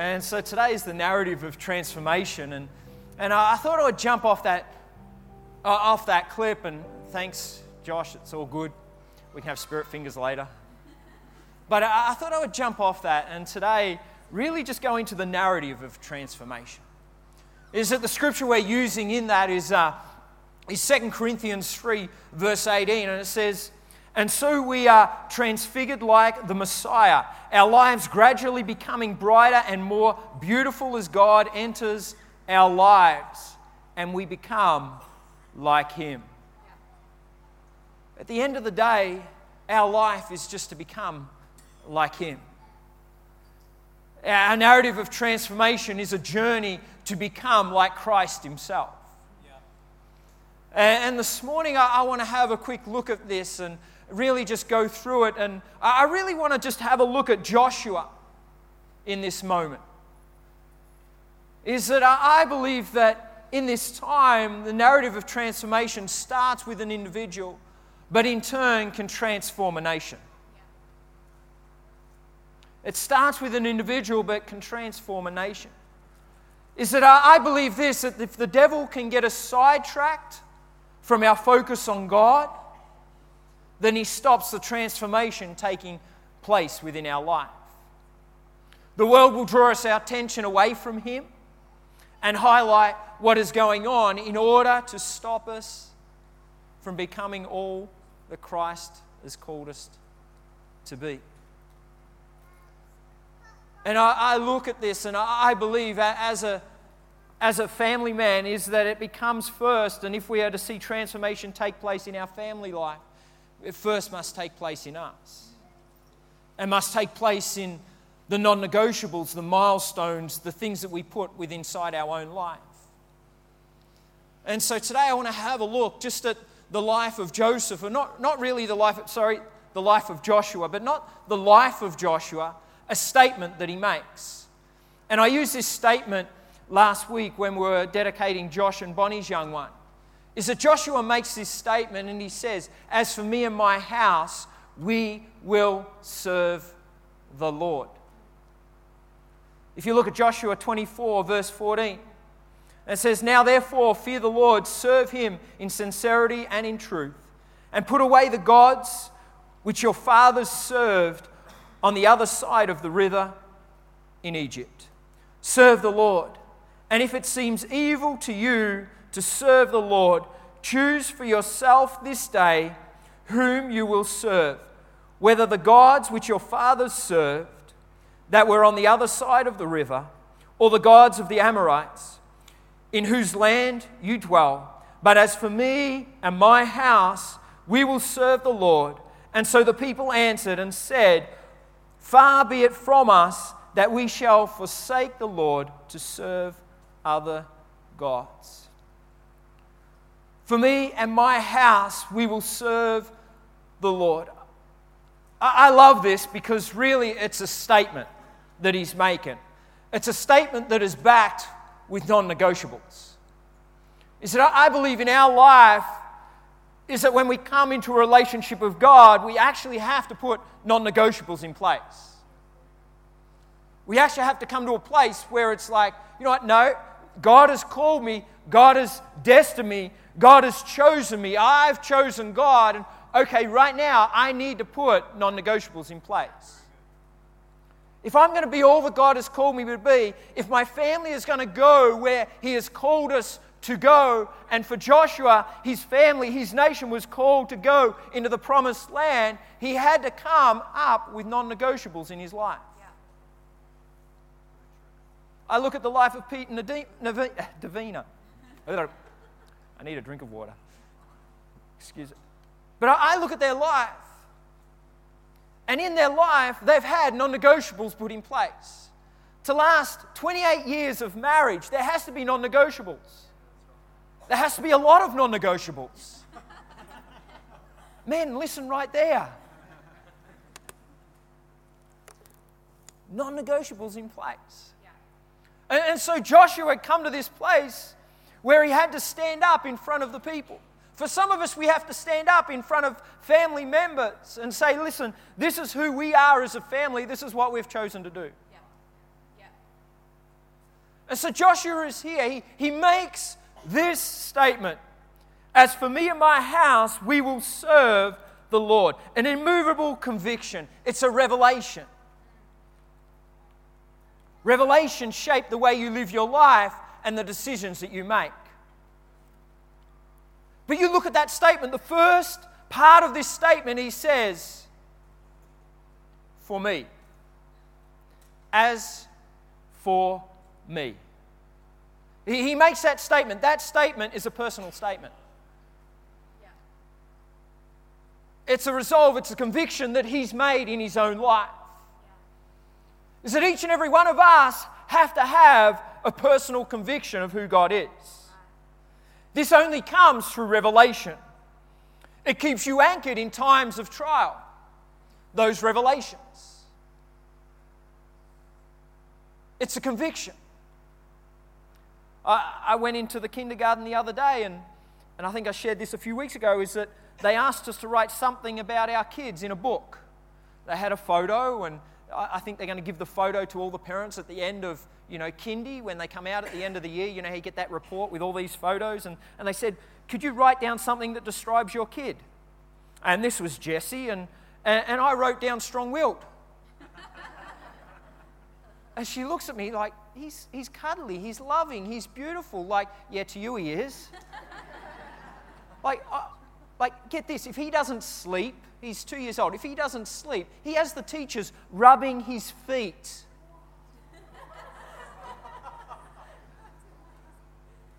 And so today is the narrative of transformation. And I thought I would jump off that clip. And thanks, Josh, it's all good. We can have spirit fingers later. But I thought I would jump off that and today really just go into the narrative of transformation. Is that the scripture we're using in that is 2 Corinthians 3 verse 18. And it says, "And so we are transfigured like the Messiah, our lives gradually becoming brighter and more beautiful as God enters our lives, and we become like Him." At the end of the day, our life is just to become like Him. Our narrative of transformation is a journey to become like Christ Himself. Yeah. And this morning, I want to have a quick look at this and really just go through it. And I really want to just have a look at Joshua in this moment. Is that I believe that in this time, the narrative of transformation starts with an individual, but in turn can transform a nation. It starts with an individual, but can transform a nation. Is that I believe this, that if the devil can get us sidetracked from our focus on God, then he stops the transformation taking place within our life. The world will draw us our attention away from Him and highlight what is going on in order to stop us from becoming all that Christ has called us to be. And I look at this and I believe as a family man is that it becomes first, and if we are to see transformation take place in our family life, it first must take place in us. It must take place in the non-negotiables, the milestones, the things that we put within inside our own life. And so today I want to have a look just at the life of Joseph, or the life of Joshua, but not the life of Joshua, a statement that he makes. And I used this statement last week when we were dedicating Josh and Bonnie's young one, is that Joshua makes this statement and he says, "As for me and my house, we will serve the Lord." If you look at Joshua 24, verse 14, it says, "Now therefore fear the Lord, serve Him in sincerity and in truth, and put away the gods which your fathers served on the other side of the river in Egypt. Serve the Lord, and if it seems evil to you to serve the Lord, choose for yourself this day whom you will serve, whether the gods which your fathers served that were on the other side of the river, or the gods of the Amorites, in whose land you dwell. But as for me and my house, we will serve the Lord." And so the people answered and said, "Far be it from us that we shall forsake the Lord to serve other gods." For me and my house, we will serve the Lord. I love this because really it's a statement that he's making. It's a statement that is backed with non-negotiables. Is that I believe in our life is that when we come into a relationship with God, we actually have to put non-negotiables in place. We actually have to come to a place where it's like, you know what, no, God has called me, God has destined me, God has chosen me, I've chosen God, and okay, right now I need to put non-negotiables in place. If I'm going to be all that God has called me to be, if my family is going to go where He has called us to go, and for Joshua, his family, his nation was called to go into the promised land, he had to come up with non-negotiables in his life. Yeah. I look at the life of Pete and Davina. I need a drink of water. Excuse it. But I look at their life. And in their life, they've had non-negotiables put in place. To last 28 years of marriage, there has to be non-negotiables. There has to be a lot of non-negotiables. Men, listen right there. Non-negotiables in place. And so Joshua had come to this place where he had to stand up in front of the people. For some of us, we have to stand up in front of family members and say, listen, this is who we are as a family. This is what we've chosen to do. Yeah. Yeah. And so Joshua is here. He makes this statement. As for me and my house, we will serve the Lord. An immovable conviction. It's a revelation. Revelation shapes the way you live your life and the decisions that you make. But you look at that statement, the first part of this statement, he says, for me. As for me. He makes that statement. That statement is a personal statement. Yeah. It's a resolve, it's a conviction that he's made in his own life. Yeah. Is that each and every one of us have to have a personal conviction of who God is. This only comes through revelation. It keeps you anchored in times of trial, those revelations. It's a conviction. I went into the kindergarten the other day, and I think I shared this a few weeks ago, is that they asked us to write something about our kids in a book. They had a photo, and I think they're going to give the photo to all the parents at the end of, kindy, when they come out at the end of the year. You know how you get that report with all these photos? And they said, could you write down something that describes your kid? And this was Jesse, and I wrote down strong-willed. And she looks at me like, he's cuddly, he's loving, he's beautiful. Like, yeah, to you he is. Like, get this, if he doesn't sleep, he's 2 years old. If he doesn't sleep, he has the teachers rubbing his feet.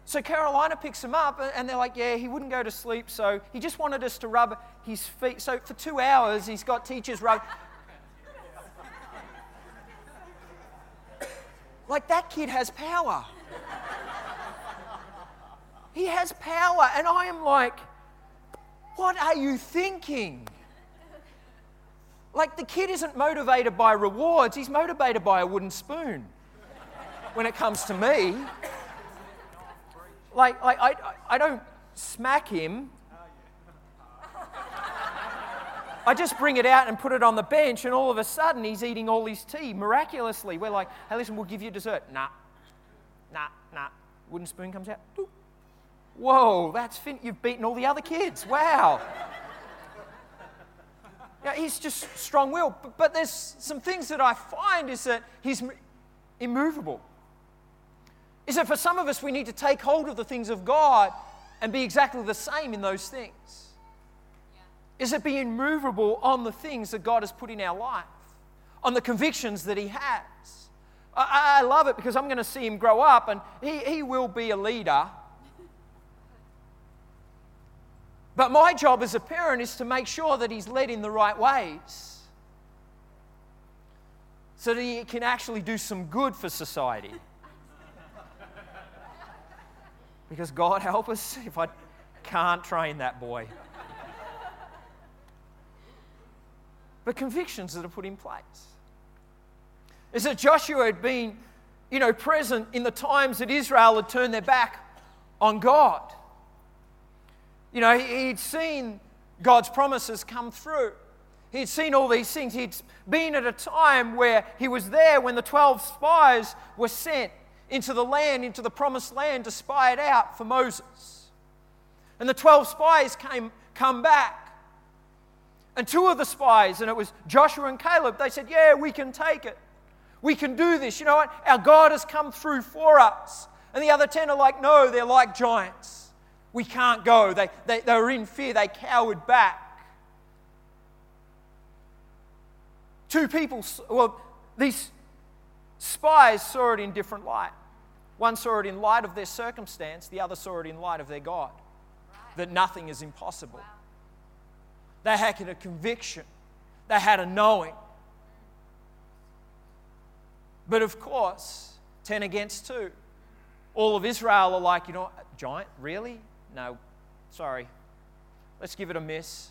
So Carolina picks him up, and they're like, yeah, he wouldn't go to sleep, so he just wanted us to rub his feet. So for 2 hours, he's got teachers rubbing. Like, that kid has power. He has power. And I am like, what are you thinking? Like, the kid isn't motivated by rewards. He's motivated by a wooden spoon when it comes to me. Like I don't smack him. I just bring it out and put it on the bench, and all of a sudden he's eating all his tea miraculously. We're like, hey, listen, we'll give you dessert. Nah. Wooden spoon comes out. Doop. Whoa, that's you've beaten all the other kids. Wow. Yeah, he's just strong-willed. But there's some things that I find is that he's immovable. Is that for some of us, we need to take hold of the things of God and be exactly the same in those things. Is it being immovable on the things that God has put in our life, on the convictions that he has? I love it because I'm going to see him grow up, and he will be a leader. But my job as a parent is to make sure that he's led in the right ways so that he can actually do some good for society. Because God help us if I can't train that boy. But convictions that are put in place. Is that Joshua had been, present in the times that Israel had turned their back on God. He'd seen God's promises come through. He'd seen all these things. He'd been at a time where he was there when the 12 spies were sent into the land, into the promised land to spy it out for Moses. And the 12 spies come back. And two of the spies, and it was Joshua and Caleb, they said, yeah, we can take it. We can do this. You know what? Our God has come through for us. And the other 10 are like, no, they're like giants. We can't go. They were in fear. They cowered back. These spies saw it in different light. One saw it in light of their circumstance. The other saw it in light of their God. Right. That nothing is impossible. Wow. They had a conviction. They had a knowing. But of course, 10 against 2. All of Israel are like, giant, really? No, sorry. Let's give it a miss.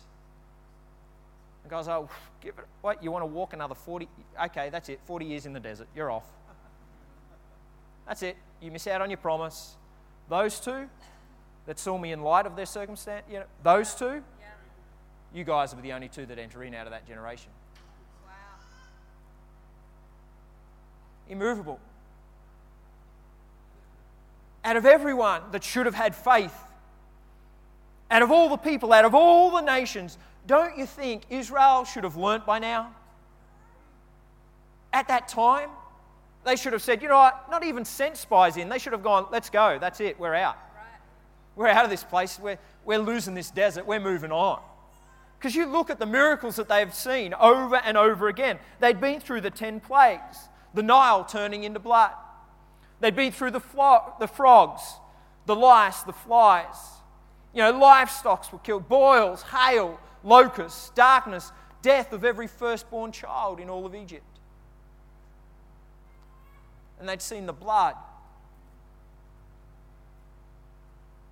And God's like, give it, what? You want to walk another 40? Okay, that's it. 40 years in the desert. You're off. That's it. You miss out on your promise. Those two that saw me in light of their circumstance, those two, you guys are the only two that enter in out of that generation. Wow. Immovable. out of everyone that should have had faith, out of all the people, out of all the nations, don't you think Israel should have learnt by now? At that time, they should have said, you know what, not even sent spies in. They should have gone, let's go, that's it, we're out. Right. We're out of this place, we're losing this desert, we're moving on. Because you look at the miracles that they've seen over and over again. They'd been through the 10 plagues, the Nile turning into blood. They'd been through the frogs, the lice, the flies. You know, livestock were killed, boils, hail, locusts, darkness, death of every firstborn child in all of Egypt. And they'd seen the blood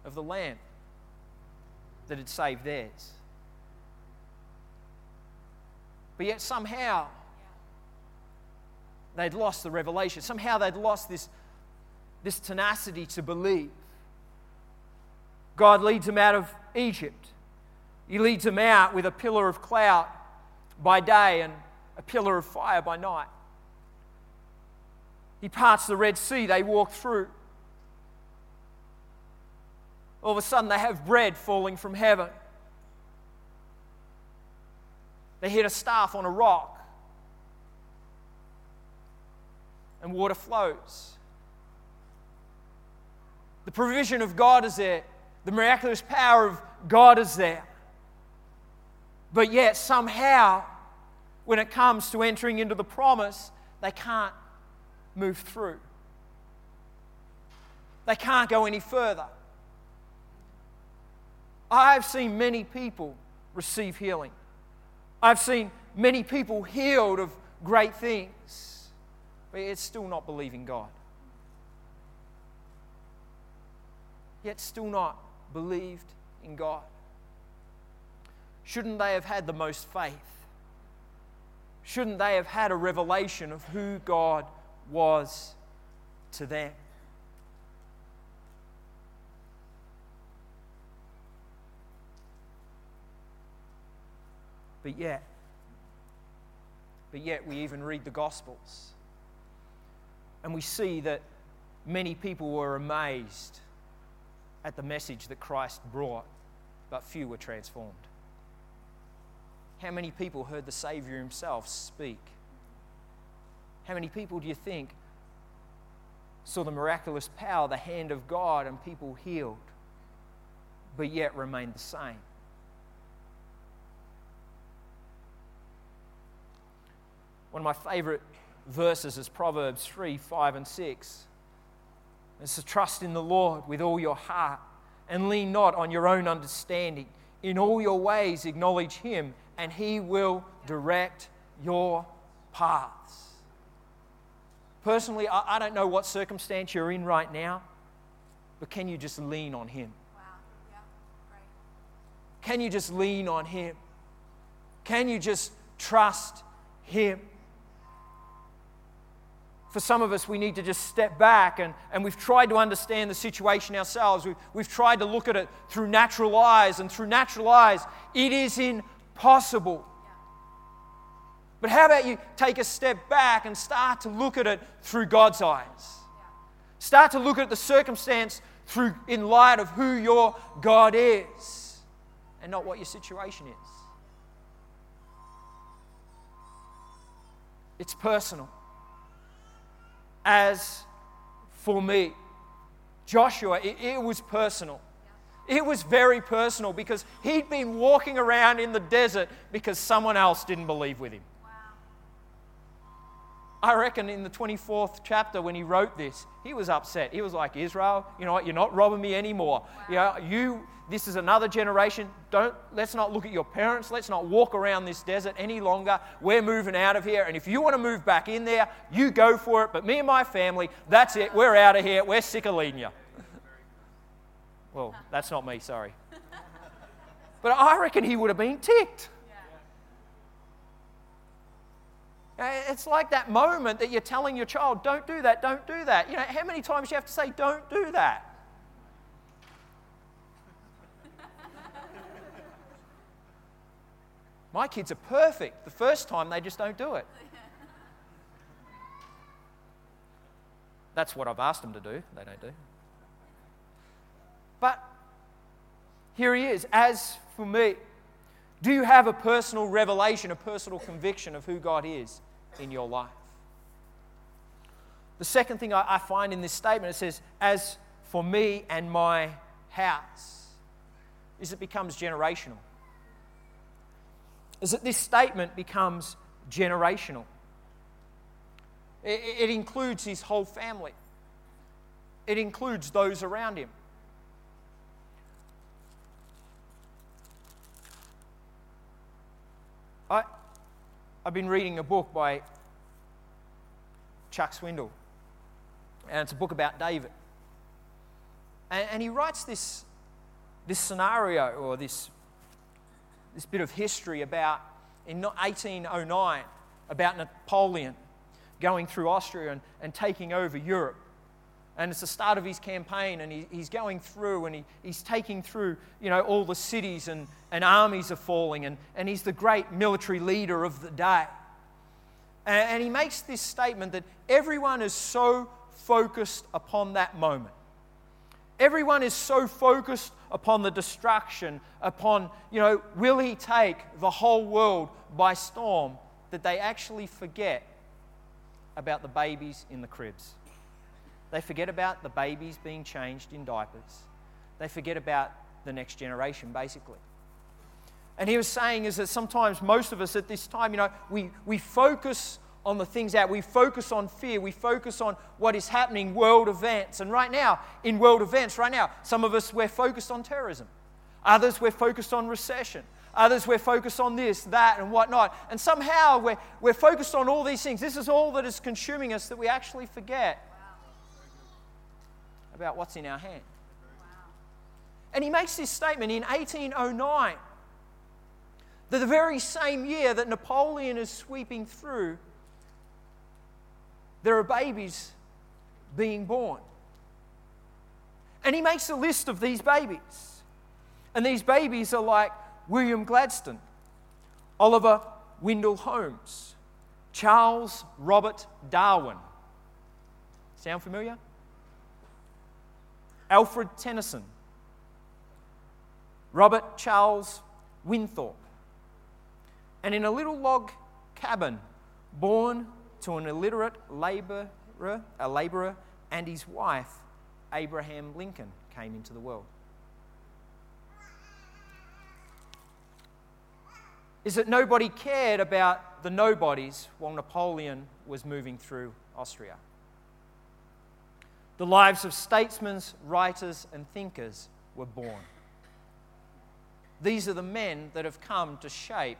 of the Lamb that had saved theirs. But yet somehow they'd lost the revelation. Somehow they'd lost this tenacity to believe. God leads them out of Egypt. He leads them out with a pillar of cloud by day and a pillar of fire by night. He parts the Red Sea, they walk through. All of a sudden, they have bread falling from heaven. They hit a staff on a rock, and water flows. The provision of God is there, the miraculous power of God is there. But yet, somehow, when it comes to entering into the promise, they can't move through. They can't go any further. I've seen many people receive healing. I've seen many people healed of great things, but it's still not believing God. Yet still not believed in God. Shouldn't they have had the most faith? Shouldn't they have had a revelation of who God was to them? But yet we even read the Gospels and we see that many people were amazed at the message that Christ brought, but few were transformed. How many people heard the Savior himself speak? How many people do you think saw the miraculous power, the hand of God, and people healed, but yet remained the same? One of my favourite verses is Proverbs 3, 5 and 6. It's to trust in the Lord with all your heart and lean not on your own understanding. In all your ways acknowledge Him and He will direct your paths. Personally, I don't know what circumstance you're in right now, but can you just lean on Him? Wow. Yeah. Right. Can you just lean on Him? Can you just trust Him? For some of us, we need to just step back and we've tried to understand the situation ourselves. We've tried to look at it through natural eyes, and through natural eyes, it is impossible. Yeah. But how about you take a step back and start to look at it through God's eyes? Yeah. Start to look at the circumstance through in light of who your God is and not what your situation is. It's personal. As for me, Joshua, it was personal. It was very personal because he'd been walking around in the desert because someone else didn't believe with him. Wow. I reckon in the 24th chapter when he wrote this, he was upset. He was like, Israel, you know what, you're not robbing me anymore. Wow. This is another generation. Let's not look at your parents. Let's not walk around this desert any longer. We're moving out of here. And if you want to move back in there, you go for it. But me and my family, that's it. We're out of here. We're sick of leading you. Well, that's not me, sorry. But I reckon he would have been ticked. It's like that moment that you're telling your child, don't do that, don't do that. You know, how many times do you have to say, don't do that? My kids are perfect. The first time, they just don't do it. That's what I've asked them to do. They don't do. But here he is. As for me, do you have a personal revelation, a personal conviction of who God is in your life? The second thing I find in this statement, it says, as for me and my house, is it becomes generational. Is that this statement becomes generational. It includes his whole family. It includes those around him. I've been reading a book by Chuck Swindoll, and it's a book about David. And he writes this scenario, or this bit of history about, in 1809, about Napoleon going through Austria and taking over Europe. And it's the start of his campaign, and he's going through, and he's taking through, you know, all the cities, and armies are falling, and he's the great military leader of the day. And he makes this statement that everyone is so focused upon that moment. Everyone is so focused upon the destruction, upon, you know, will he take the whole world by storm, that they actually forget about the babies in the cribs. They forget about the babies being changed in diapers. They forget about the next generation, basically. And he was saying is that sometimes most of us at this time, you know, we focus on the things out. We focus on fear. We focus on what is happening, world events. And right now, in world events, right now, some of us, we're focused on terrorism. Others, we're focused on recession. Others, we're focused on this, that, and whatnot. And somehow, we're focused on all these things. This is all that is consuming us, that we actually forget about what's in our hand. Wow. And he makes this statement in 1809, that the very same year that Napoleon is sweeping through, there are babies being born. And he makes a list of these babies. And these babies are like William Gladstone, Oliver Wendell Holmes, Charles Robert Darwin. Sound familiar? Alfred Tennyson, Robert Charles Winthorpe. And in a little log cabin, born to an illiterate labourer and his wife, Abraham Lincoln came into the world. Is that nobody cared about the nobodies while Napoleon was moving through Austria? The lives of statesmen, writers, and thinkers were born. These are the men that have come to shape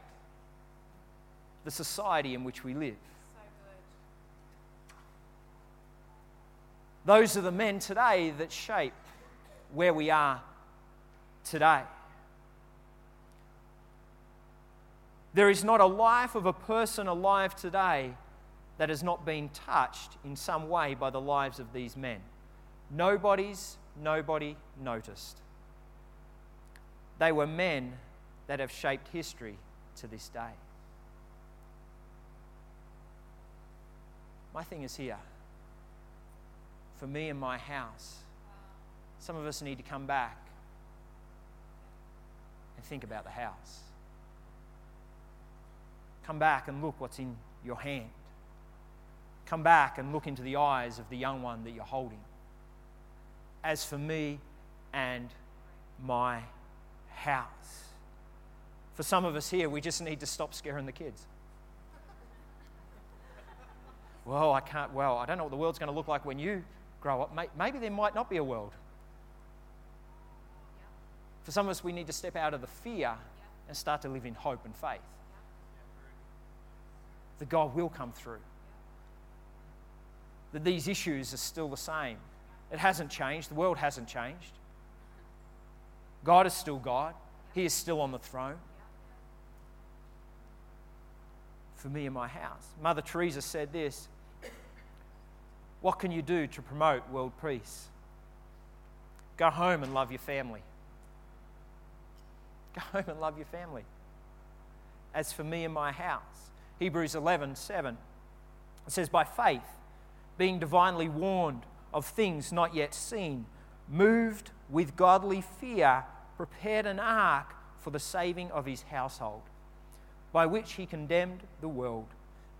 the society in which we live. So good. Those are the men today that shape where we are today. There is not a life of a person alive today that has not been touched in some way by the lives of these men. Nobody noticed. They were men that have shaped history to this day. My thing is here. For me and my house, some of us need to come back and think about the house. Come back and look what's in your hand. Come back and look into the eyes of the young one that you're holding. As for me and my house. For some of us here, we just need to stop scaring the kids. Well, I don't know what the world's going to look like when you grow up. Maybe there might not be a world. For some of us, we need to step out of the fear and start to live in hope and faith. That God will come through. That these issues are still the same. It hasn't changed. The world hasn't changed. God is still God. He is still on the throne. For me and my house. Mother Teresa said this, "What can you do to promote world peace? Go home and love your family. Go home and love your family. As for me and my house." Hebrews 11, 7. It says, "By faith, being divinely warned of things not yet seen, moved with godly fear, prepared an ark for the saving of his household, by which he condemned the world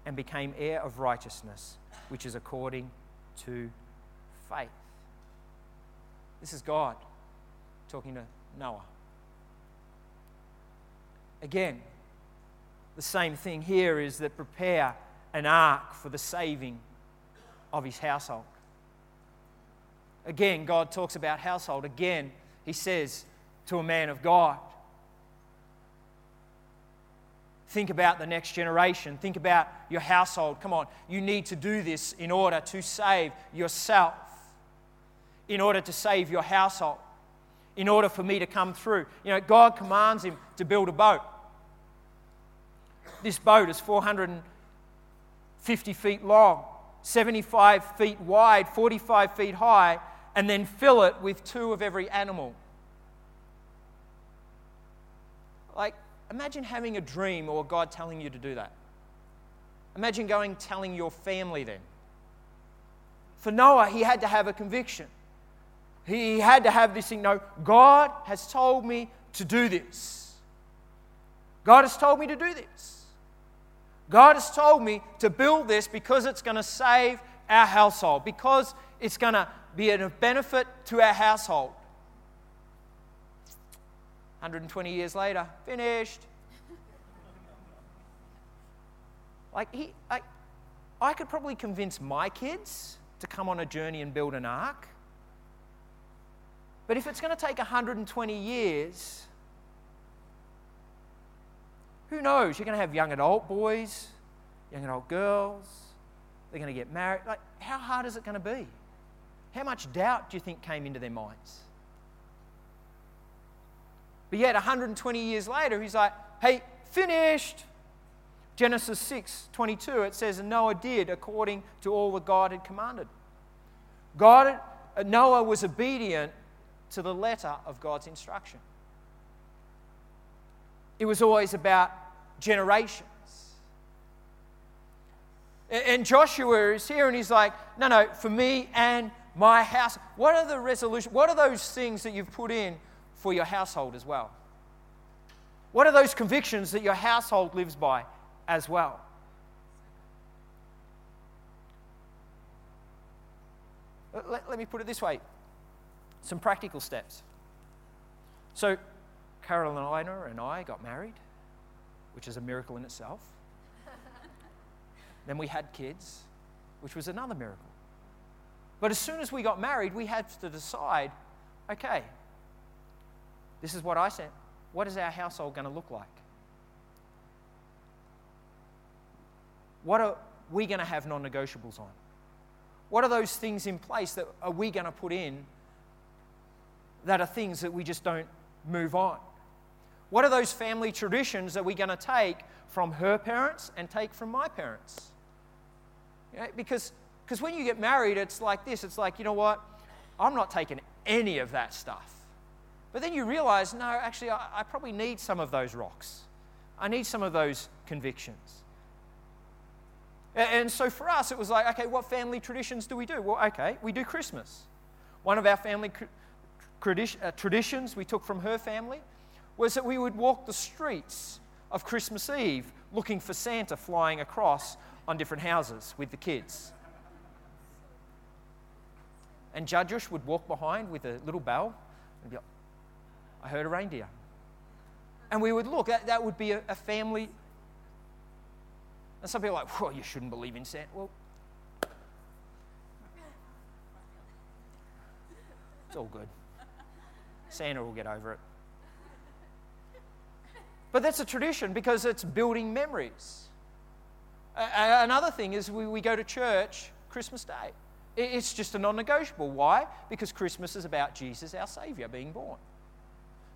and became heir of righteousness, which is according to faith. This is God talking to Noah. Again, the same thing here is that prepare an ark for the saving of his household. Again, God talks about household. Again, he says to a man of God, think about the next generation. Think about your household. Come on, you need to do this in order to save yourself, in order to save your household, in order for me to come through. You know, God commands him to build a boat. This boat is 450 feet long, 75 feet wide, 45 feet high, and then fill it with two of every animal. Like, imagine having a dream or God telling you to do that. Imagine going telling your family then. For Noah, he had to have a conviction. He had to have this thing, no, God has told me to do this. God has told me to do this. God has told me to build this because it's going to save our household, because it's going to be a benefit to our household. 120 years later, finished. I could probably convince my kids to come on a journey and build an ark. But if it's going to take 120 years, who knows? You're going to have young adult boys, young adult girls. They're going to get married. Like, how hard is it going to be? How much doubt do you think came into their minds? But yet, 120 years later, he's like, hey, finished. Genesis 6:22, it says, and Noah did according to all that God had commanded. Noah was obedient to the letter of God's instruction. It was always about generations. And Joshua is here and he's like, no, for me and my house. What are the resolutions? What are those things that you've put in for your household as well? What are those convictions that your household lives by as well? Let me put it this way. Some practical steps. So, Carolina and I got married, which is a miracle in itself. Then we had kids, which was another miracle. But as soon as we got married, we had to decide, okay, this is what I said. What is our household going to look like? What are we going to have non-negotiables on? What are those things in place that are we going to put in that are things that we just don't move on? What are those family traditions that we're going to take from her parents and take from my parents? You know, because when you get married, it's like this. It's like, you know what? I'm not taking any of that stuff. But then you realize, no, actually, I probably need some of those rocks. I need some of those convictions. And so for us, it was like, okay, what family traditions do we do? Well, okay, we do Christmas. One of our family traditions we took from her family was that we would walk the streets of Christmas Eve looking for Santa flying across on different houses with the kids. And Judgish would walk behind with a little bell and be like, I heard a reindeer. And we would look. That would be a family. And some people are like, well, you shouldn't believe in Santa. Well, it's all good. Santa will get over it. But that's a tradition because it's building memories. Another thing is we go to church Christmas Day. It's just a non-negotiable. Why? Because Christmas is about Jesus, our Savior, being born.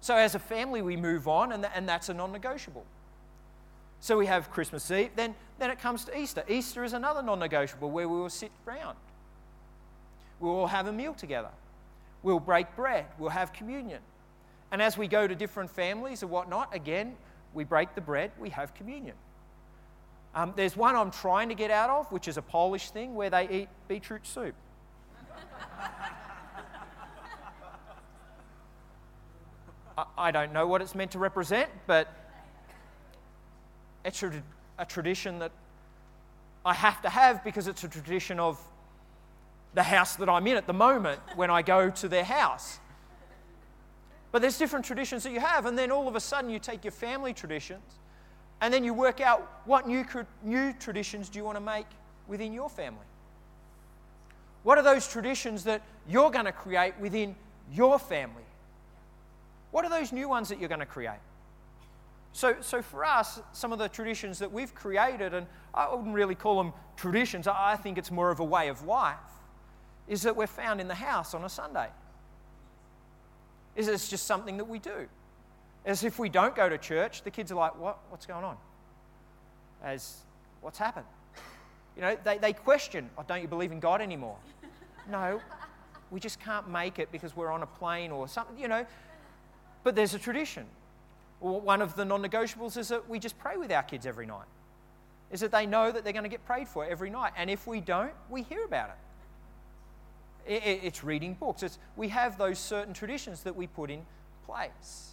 So as a family, we move on, and that's a non-negotiable. So we have Christmas Eve. Then it comes to Easter. Easter is another non-negotiable where we will sit round. We will have a meal together. We'll break bread. We'll have communion. And as we go to different families and whatnot, again, we break the bread. We have communion. There's one I'm trying to get out of, which is a Polish thing where they eat beetroot soup. I don't know what it's meant to represent, but it's a tradition that I have to have because it's a tradition of the house that I'm in at the moment when I go to their house. But there's different traditions that you have, and then all of a sudden you take your family traditions and then you work out what new traditions do you want to make within your family. What are those traditions that you're going to create within your family? What are those new ones that you're going to create? So for us, some of the traditions that we've created, and I wouldn't really call them traditions, I think it's more of a way of life, is that we're found in the house on a Sunday. Is it's just something that we do. As if we don't go to church, the kids are like, what's going on? What's happened? You know, they question, oh, don't you believe in God anymore? No, we just can't make it because we're on a plane or something, you know. But there's a tradition. Well, one of the non-negotiables is that we just pray with our kids every night. Is that they know that they're going to get prayed for every night. And if we don't, we hear about it. It's reading books. We have those certain traditions that we put in place.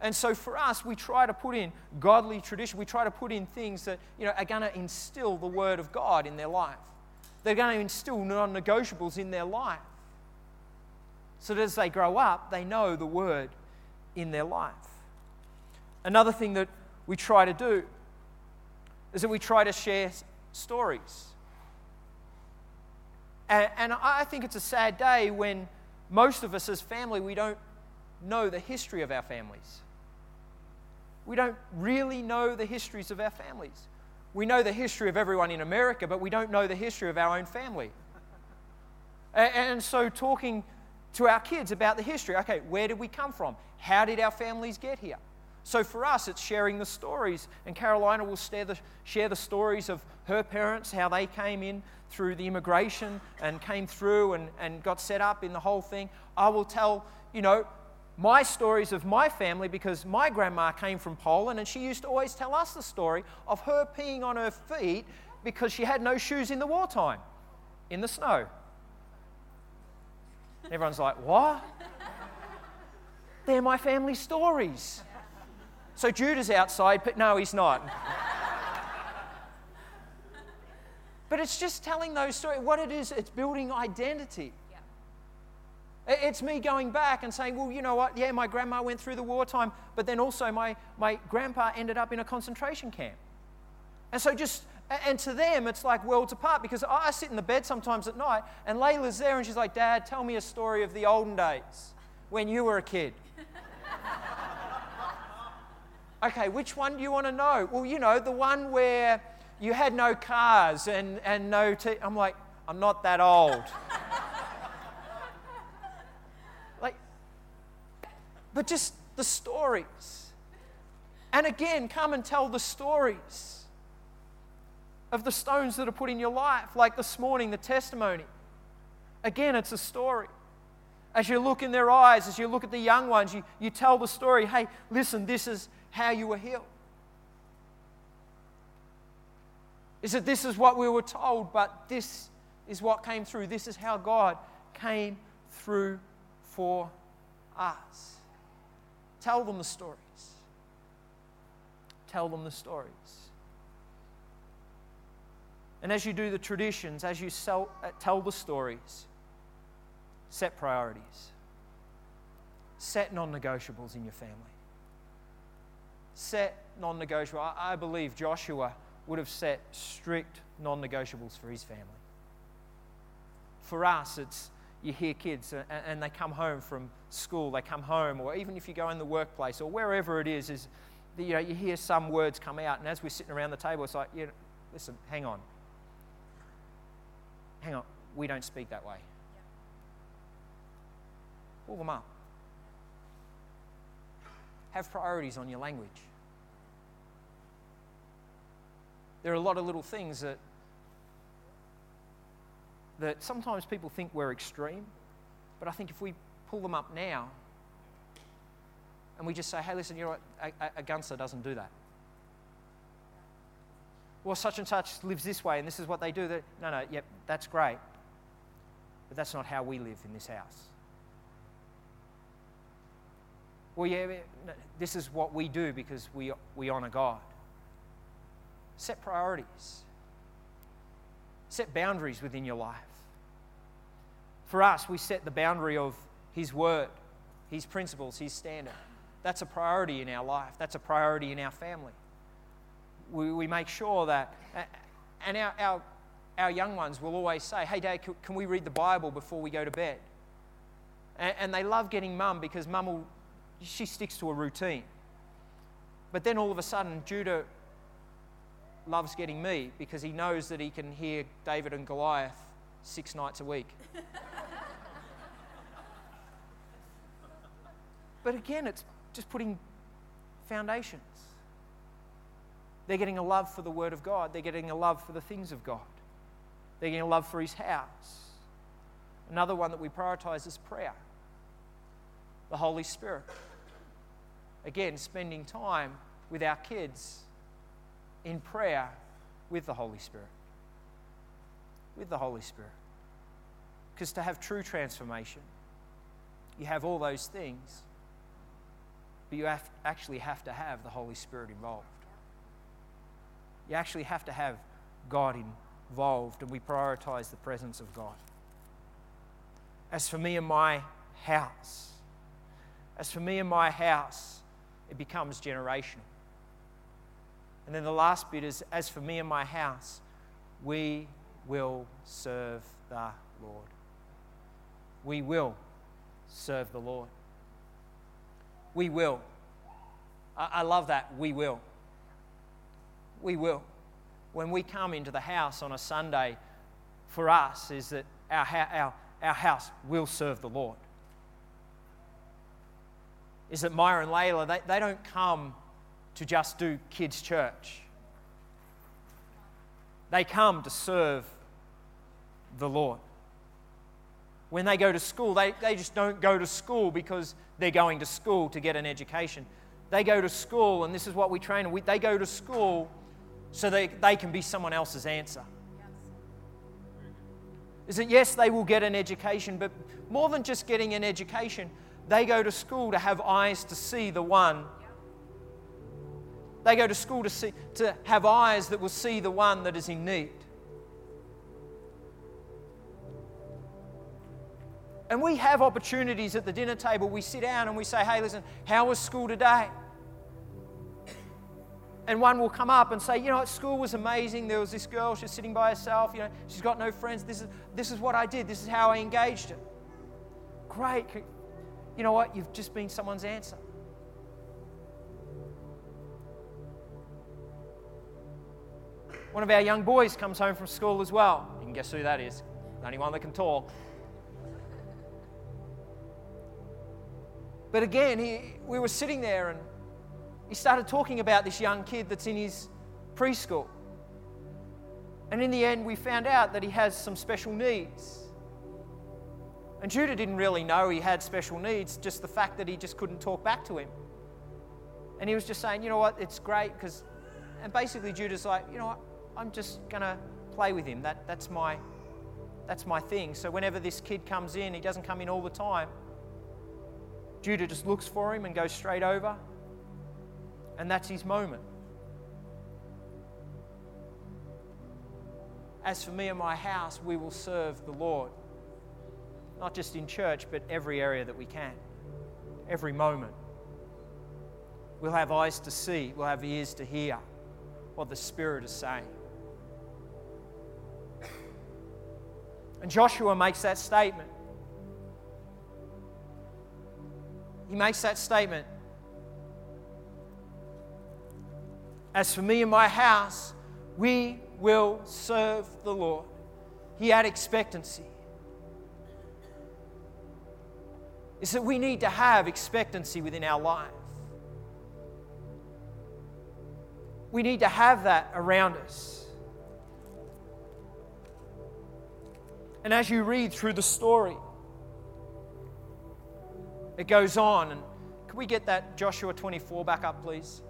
And so for us, we try to put in godly tradition. We try to put in things that, you know, are going to instill the Word of God in their life. They're going to instill non-negotiables in their life. So that as they grow up, they know the Word in their life. Another thing that we try to do is that we try to share stories. And I think it's a sad day when most of us as family, we don't know the history of our families. We don't really know the histories of our families. We know the history of everyone in America, but we don't know the history of our own family. And so talking to our kids about the history, okay, where did we come from? How did our families get here? So for us, it's sharing the stories. And Carolina will share the stories of her parents, how they came in through the immigration and came through and got set up in the whole thing. I will tell, you know, my stories of my family, because my grandma came from Poland and she used to always tell us the story of her peeing on her feet because she had no shoes in the wartime, in the snow. And everyone's like, what? They're my family stories. So Jude is outside, but no, he's not. But it's just telling those stories. What it is, it's building identity. It's me going back and saying, well, you know what? Yeah, my grandma went through the wartime, but then also my grandpa ended up in a concentration camp. And so and to them, it's like worlds apart, because I sit in the bed sometimes at night and Layla's there and she's like, Dad, tell me a story of the olden days when you were a kid. Okay, which one do you want to know? Well, you know, the one where you had no cars and no... I'm like, I'm not that old. But just the stories. And again, come and tell the stories of the stones that are put in your life, like this morning, the testimony. Again, it's a story. As you look in their eyes, as you look at the young ones, you tell the story, hey, listen, this is how you were healed. Is that this is what we were told, but this is what came through. This is how God came through for us. Tell them the stories. Tell them the stories. And as you do the traditions, as you tell the stories, set priorities. Set non-negotiables in your family. Set non-negotiable. I believe Joshua would have set strict non-negotiables for his family. For us, it's you hear kids and they come home from school, they come home, or even if you go in the workplace or wherever it is you know, you hear some words come out, and as we're sitting around the table, it's like, you know, listen, hang on, we don't speak that way. Pull them up. Have priorities on your language. There are a lot of little things that sometimes people think we're extreme, but I think if we pull them up now and we just say, hey, listen, you know what, a gunster doesn't do that. Well, such and such lives this way and this is what they do. No, yep, that's great, but that's not how we live in this house. well, yeah, this is what we do because we honor God. Set priorities. Set boundaries within your life. For us, we set the boundary of His Word, His principles, His standard. That's a priority in our life. That's a priority in our family. We make sure that, and our young ones will always say, hey, Dad, can we read the Bible before we go to bed? And they love getting Mum because Mum she sticks to a routine. But then all of a sudden, Judah loves getting me because he knows that he can hear David and Goliath 6 nights a week. But again, it's just putting foundations. They're getting a love for the Word of God. They're getting a love for the things of God. They're getting a love for His house. Another one that we prioritize is prayer. The Holy Spirit. Again, spending time with our kids in prayer with the Holy Spirit. With the Holy Spirit. Because to have true transformation, you have all those things, but you actually have to have the Holy Spirit involved. You actually have to have God involved, and we prioritize the presence of God. As for me and my house, it becomes generational. And then the last bit is, as for me and my house, we will serve the Lord. We will serve the Lord. We will. I love that, we will. We will. When we come into the house on a Sunday, for us is that our house will serve the Lord. Is that Myra and Layla, they don't come to just do kids' church. They come to serve the Lord. When they go to school, they just don't go to school because they're going to school to get an education. They go to school, and this is what we train them with. They go to school so they can be someone else's answer. Is that yes, they will get an education, but more than just getting an education, they go to school to have eyes to see the one. They go to school to have eyes that will see the one that is in need. And we have opportunities at the dinner table. We sit down and we say, hey, listen, how was school today? And one will come up and say, you know what, school was amazing. There was this girl, she's sitting by herself. You know, she's got no friends. This is what I did. This is how I engaged her. Great. You know what, you've just been someone's answer. One of our young boys comes home from school as well. You can guess who that is. The only one that can talk. But again, we were sitting there and he started talking about this young kid that's in his preschool. And in the end, we found out that he has some special needs. And Judah didn't really know he had special needs, just the fact that he just couldn't talk back to him. And he was just saying, you know what, it's great because... And basically Judah's like, you know what, I'm just going to play with him. That's my thing. So whenever this kid comes in, he doesn't come in all the time. Judah just looks for him and goes straight over, and that's his moment. As for me and my house, we will serve the Lord, not just in church, but every area that we can, every moment. We'll have eyes to see, we'll have ears to hear what the Spirit is saying. And Joshua makes that statement. He makes that statement. As for me and my house, we will serve the Lord. He had expectancy. It's that we need to have expectancy within our life. We need to have that around us. And as you read through the story, it goes on, and can we get that Joshua 24 back up, please?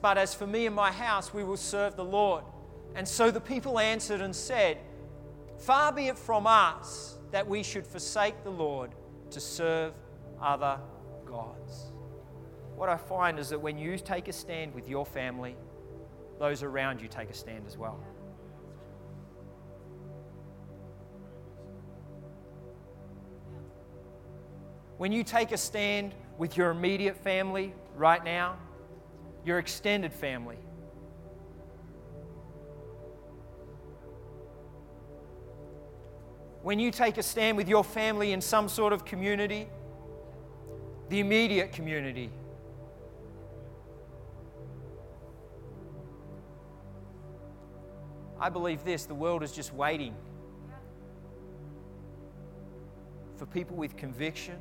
But as for me and my house, we will serve the Lord. And so the people answered and said, "Far be it from us that we should forsake the Lord to serve other gods." What I find is that when you take a stand with your family, those around you take a stand as well. When you take a stand with your immediate family right now, your extended family, when you take a stand with your family in some sort of community, the immediate community, I believe this, the world is just waiting for people with conviction,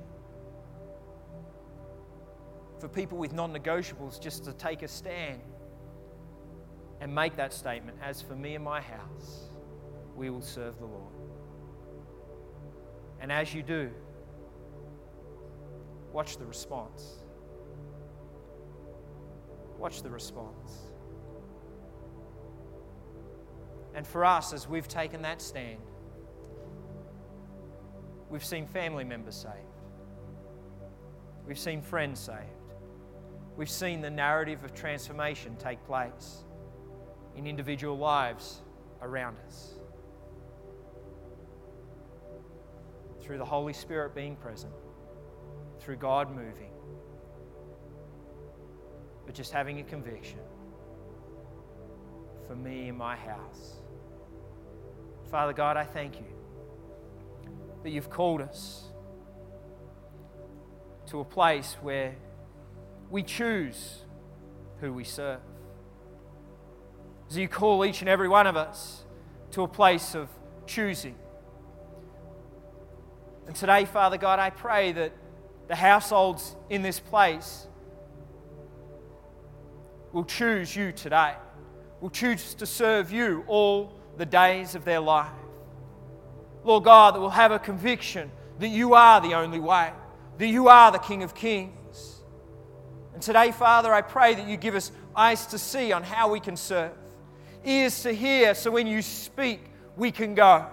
for people with non-negotiables just to take a stand and make that statement, "As for me and my house, we will serve the Lord." And as you do, watch the response. Watch the response. And for us, as we've taken that stand, we've seen family members saved. We've seen friends saved. We've seen the narrative of transformation take place in individual lives around us, through the Holy Spirit being present, through God moving, but just having a conviction, for me and my house. Father God, I thank you that you've called us to a place where we choose who we serve. As you call each and every one of us to a place of choosing. And today, Father God, I pray that the households in this place will choose you today, will choose to serve you all the days of their life. Lord God, that will have a conviction that you are the only way, that you are the King of Kings. And today, Father, I pray that you give us eyes to see on how we can serve, ears to hear so when you speak, we can go.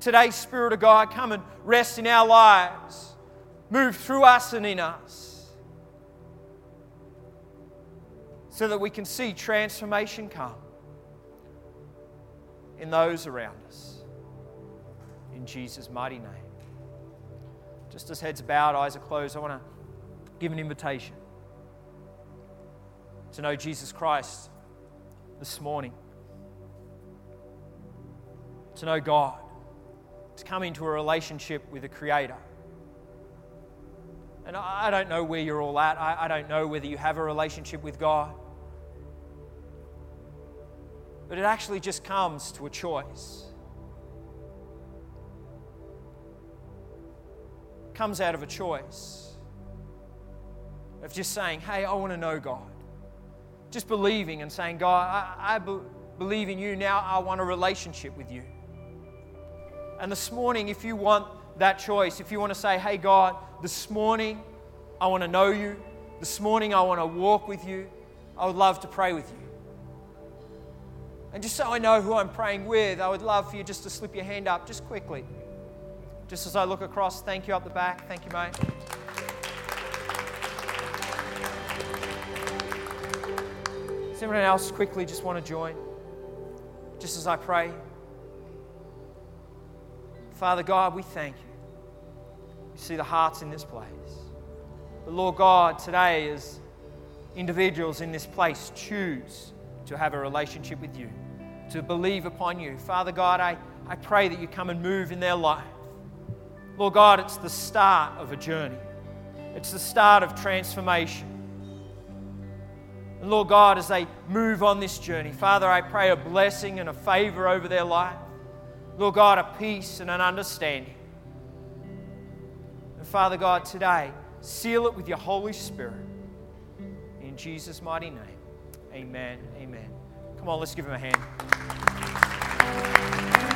Today, Spirit of God, come and rest in our lives. Move through us and in us so that we can see transformation come in those around us. In Jesus' mighty name. Just as heads bowed, eyes are closed, I want to give an invitation to know Jesus Christ this morning. To know God. To come into a relationship with the Creator. And I don't know where you're all at. I don't know whether you have a relationship with God. But it actually just comes to a choice. It comes out of a choice of just saying, "Hey, I want to know God." Just believing and saying, "God, I believe in you now. I want a relationship with you." And this morning, if you want that choice, if you want to say, "Hey God, this morning I want to know you. This morning I want to walk with you. I would love to pray with you." And just so I know who I'm praying with, I would love for you just to slip your hand up just quickly. Just as I look across, thank you up the back. Thank you, mate. Does anyone else quickly just want to join? Just as I pray. Father God, we thank you. You see the hearts in this place. But Lord God, today as individuals in this place choose to have a relationship with you, to believe upon you. Father God, I pray that you come and move in their life. Lord God, it's the start of a journey. It's the start of transformation. And Lord God, as they move on this journey, Father, I pray a blessing and a favor over their life. Lord God, a peace and an understanding. And Father God, today, seal it with your Holy Spirit. In Jesus' mighty name, amen, amen. Come on, let's give him a hand.